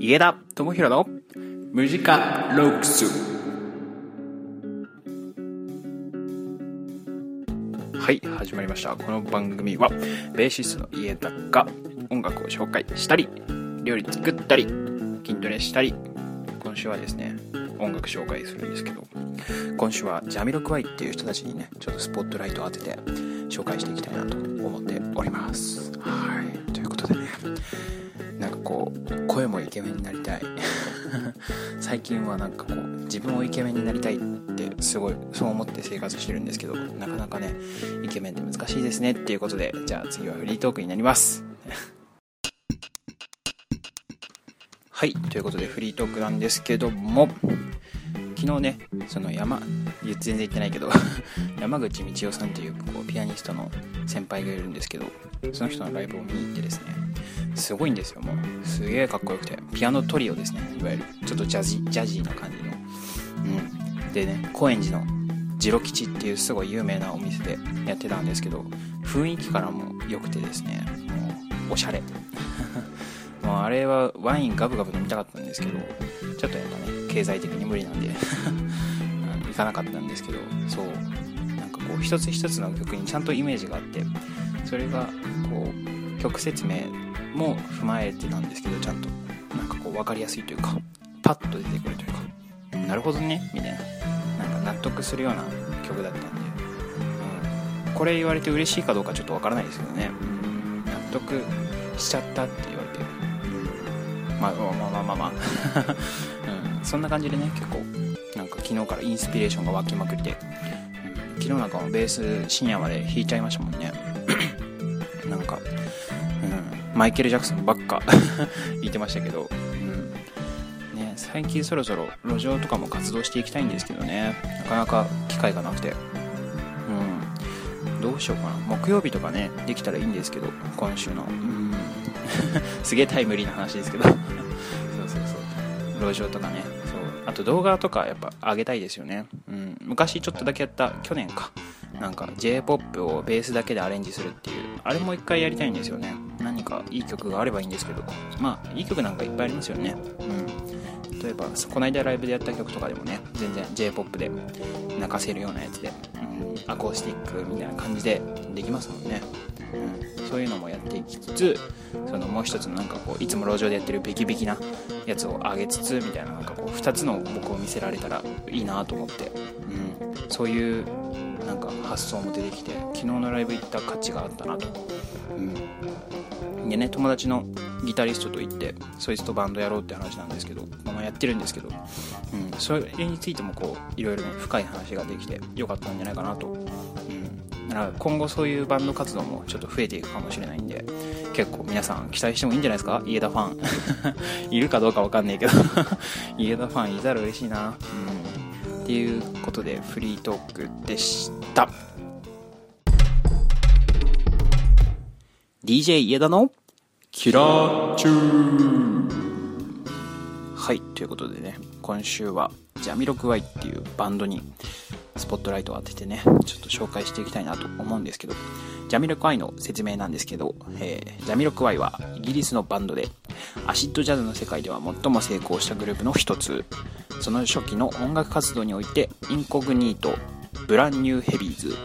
家田智博のムジカロックス。はい、始まりました。この番組はベーシストの家田が音楽を紹介したり、料理作ったり、筋トレしたり、今週はですね、音楽紹介するんですけど、今週はジャミロクワイっていう人たちにね、ちょっとスポットライトを当てて紹介していきたいなと思っております。はい、ということでね、なんかこう声もイケメンになりたい最近はなんかこう自分をイケメンになりたいってすごいそう思って生活してるんですけど、なかなかねイケメンって難しいですねっていうことで、じゃあ次はフリートークになりますはい、ということでフリートークなんですけども、昨日ね、その全然言ってないけど山口道夫さんというこうピアニストの先輩がいるんですけど、その人のライブを見に行ってですね、すごいんですよ。もうすげえかっこよくて、ピアノトリオですね、いわゆるちょっとジャジーな感じの、うん、でね、高円寺のジロ吉っていうすごい有名なお店でやってたんですけど、雰囲気からも良くてですね、もうおしゃれもうあれはワインガブガブ飲みたかったんですけど、ちょっとやっぱね経済的に無理なんで行かなかったんですけど、そう、なんかこう一つ一つの曲にちゃんとイメージがあって、それがこう曲説明も踏まえてたんですけど、ちゃんとなんかこう分かりやすいというか、パッと出てくるというか、なるほどねみたいな、なんか納得するような曲だったんで、これ言われて嬉しいかどうかちょっと分からないですけどね、納得しちゃったって言われて、まあ、そんな感じでね、結構なんか昨日からインスピレーションが湧きまくりで、昨日なんかもベース深夜まで弾いちゃいましたもんねなんかマイケル・ジャクソンばっか言ってましたけど、ね、最近そろそろ路上とかも活動していきたいんですけどね、なかなか機会がなくて、どうしようかな、木曜日とかねできたらいいんですけど、今週のすげえタイムリーな話ですけどそう路上とかね、そう、あと動画とかやっぱ上げたいですよね、昔ちょっとだけやった、去年かなんか J-POP をベースだけでアレンジするっていう、あれも一回やりたいんですよね。何かいい曲があればいいんですけど、まあいい曲なんかいっぱいありますよね、例えばこの間ライブでやった曲とかでもね、全然 J-POP で泣かせるようなやつで、アコースティックみたいな感じでできますもんね、そういうのもやっていきつつ、そのもう一つのなんかこういつも路上でやってるビキビキなやつを上げつつみたいな、なんかこう2つの僕を見せられたらいいなと思って、そういうなんか発想も出てきて、昨日のライブ行った価値があったなと、でね、友達のギタリストと行ってそいつとバンドやろうって話なんですけど、やってるんですけど、それについてもこういろいろね深い話ができてよかったんじゃないかなと、だから今後そういうバンド活動もちょっと増えていくかもしれないんで、結構皆さん期待してもいいんじゃないですか、家田ファンいるかどうか分かんないけど家田ファンいたら嬉しいな、っていうことでフリートークでした。 DJ 家田のキラーチュー。はい、ということでね、今週はジャミロクワイっていうバンドにスポットライトを当ててね、ちょっと紹介していきたいなと思うんですけど、ジャミロクワイの説明なんですけど、ジャミロクワイはイギリスのバンドで、アシッドジャズの世界では最も成功したグループの一つ。その初期の音楽活動において、インコグニート、ブランニューヘビーズ、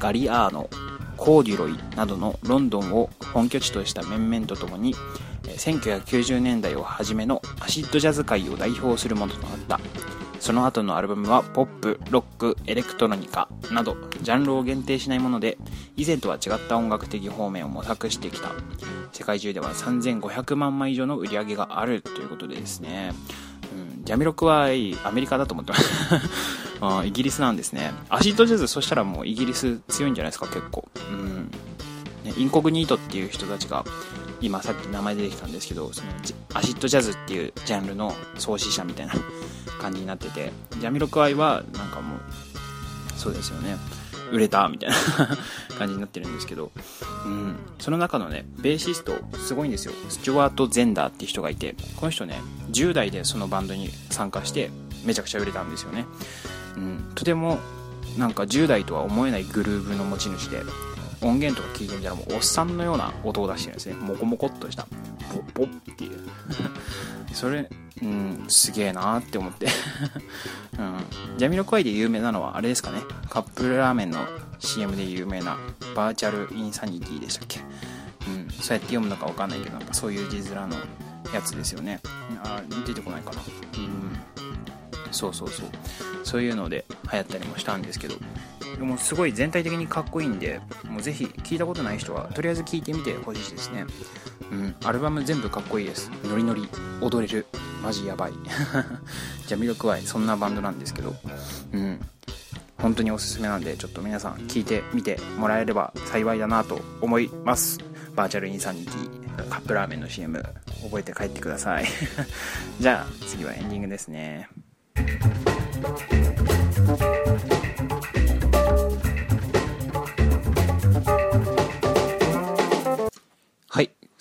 ガリアーノ、コーデュロイなどのロンドンを本拠地とした面々とともに、1990年代をはじめのアシッドジャズ界を代表するものとなった。その後のアルバムはポップ、ロック、エレクトロニカなどジャンルを限定しないもので、以前とは違った音楽的方面を模索してきた。世界中では3500万枚以上の売り上げがあるということでですね、ジャミロクワイアメリカだと思ってますあ、イギリスなんですね。アシッドジャズ、そしたらもうイギリス強いんじゃないですか、結構、ね、インコグニートっていう人たちが今さっき名前出てきたんですけど、そのアシッドジャズっていうジャンルの創始者みたいな感じになってて、ジャミロクワイはなんかもうそうですよね、売れたみたいな感じになってるんですけど、その中のねベーシストすごいんですよ。スチュワート・ゼンダーって人がいて、この人ね10代でそのバンドに参加してめちゃくちゃ売れたんですよね、とてもなんか10代とは思えないグルーヴの持ち主で、音源とか聞いてみたらもうおっさんのような音を出してるんですね。モコモコっとしたポッポッっていうそれ、うん、すげえなーって思って、うん、ジャミロクワイで有名なのはあれですかね、カップルラーメンの CM で有名なバーチャルインサニティでしたっけ、うん、そうやって読むのか分かんないけど、なんかそういう字面のやつですよね。あ、出てこないかな、うん、そういうので流行ったりもしたんですけど、でもすごい全体的にかっこいいんで、もうぜひ聞いたことない人はとりあえず聞いてみてほしいですね、うん、アルバム全部かっこいいです。ノリノリ踊れるマジやばいジャミロクワイそんなバンドなんですけど、うん、本当におすすめなんで、ちょっと皆さん聞いてみてもらえれば幸いだなと思います。バーチャルインサニティ、カップラーメンの CM 覚えて帰ってくださいじゃあ次はエンディングですね。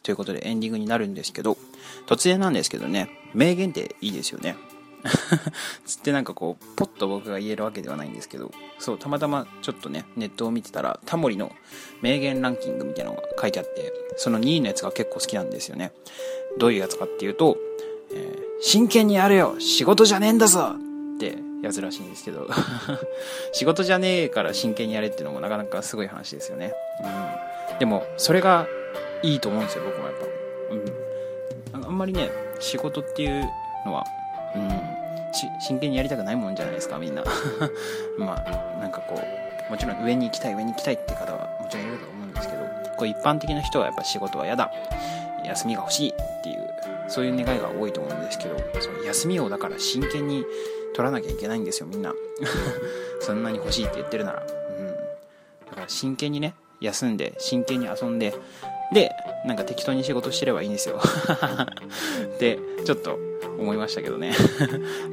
ということでエンディングになるんですけど、突然なんですけどね、名言っていいですよねつってなんかこうポッと僕が言えるわけではないんですけど、そうたまたまちょっとねネットを見てたらタモリの名言ランキングみたいなのが書いてあって、その2位のやつが結構好きなんですよね。どういうやつかっていうと、真剣にやれよ仕事じゃねえんだぞってやつらしいんですけど仕事じゃねえから真剣にやれっていうのもなかなかすごい話ですよね、うん、でもそれがいいと思うんですよ、僕もやっぱ、うん、あんまりね仕事っていうのは、うん、真剣にやりたくないもんじゃないですかみんなまあなんかこうもちろん上に行きたいって方はもちろんいると思うんですけど、こう一般的な人はやっぱ仕事は嫌だ、休みが欲しいっていう、そういう願いが多いと思うんですけど、その休みをだから真剣に取らなきゃいけないんですよみんなそんなに欲しいって言ってるなら、うん、だから真剣にね休んで、真剣に遊んで、でなんか適当に仕事してればいいんですよってちょっと思いましたけどね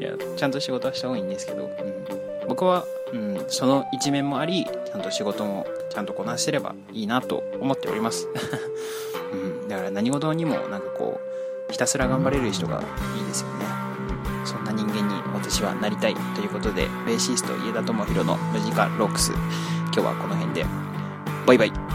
いやちゃんと仕事はした方がいいんですけど、うん、僕は、うん、その一面もあり、ちゃんと仕事もちゃんとこなしてればいいなと思っております、うん、だから何事にもなんかこうひたすら頑張れる人がいいですよね。そんな人間に私はなりたいということで、ベーシスト家田智博のムジカロックス、今日はこの辺でバイバイ。